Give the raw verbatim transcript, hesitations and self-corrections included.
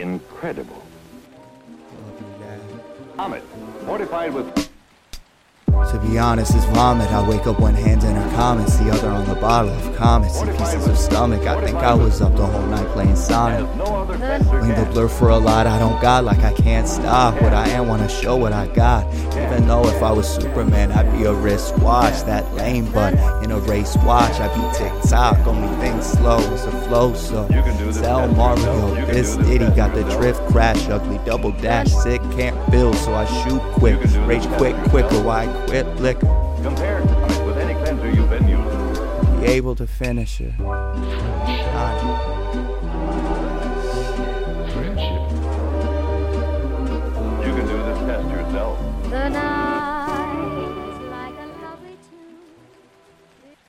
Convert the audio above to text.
incredible. Vomit, fortified with... To be honest, it's vomit. I wake up one hand in her comments, the other on the bottle of comets and pieces of stomach. I think I was up the whole night playing Sonic. Lean the blur for a lot I don't got, like I can't stop. What I am, wanna show what I got. Even though if I was Superman, I'd be a wristwatch. That lame butt in a race watch. I'd be TikTok, only thing slow is a flow. So tell Mario this Diddy got the drift crash. Ugly double dash, sick, can't build, so I shoot quick. Rage quick, quicker, why quit? Liquor. Compared to it with any cleanser you've been using. Be able to finish it. Friendship. You can do this test yourself.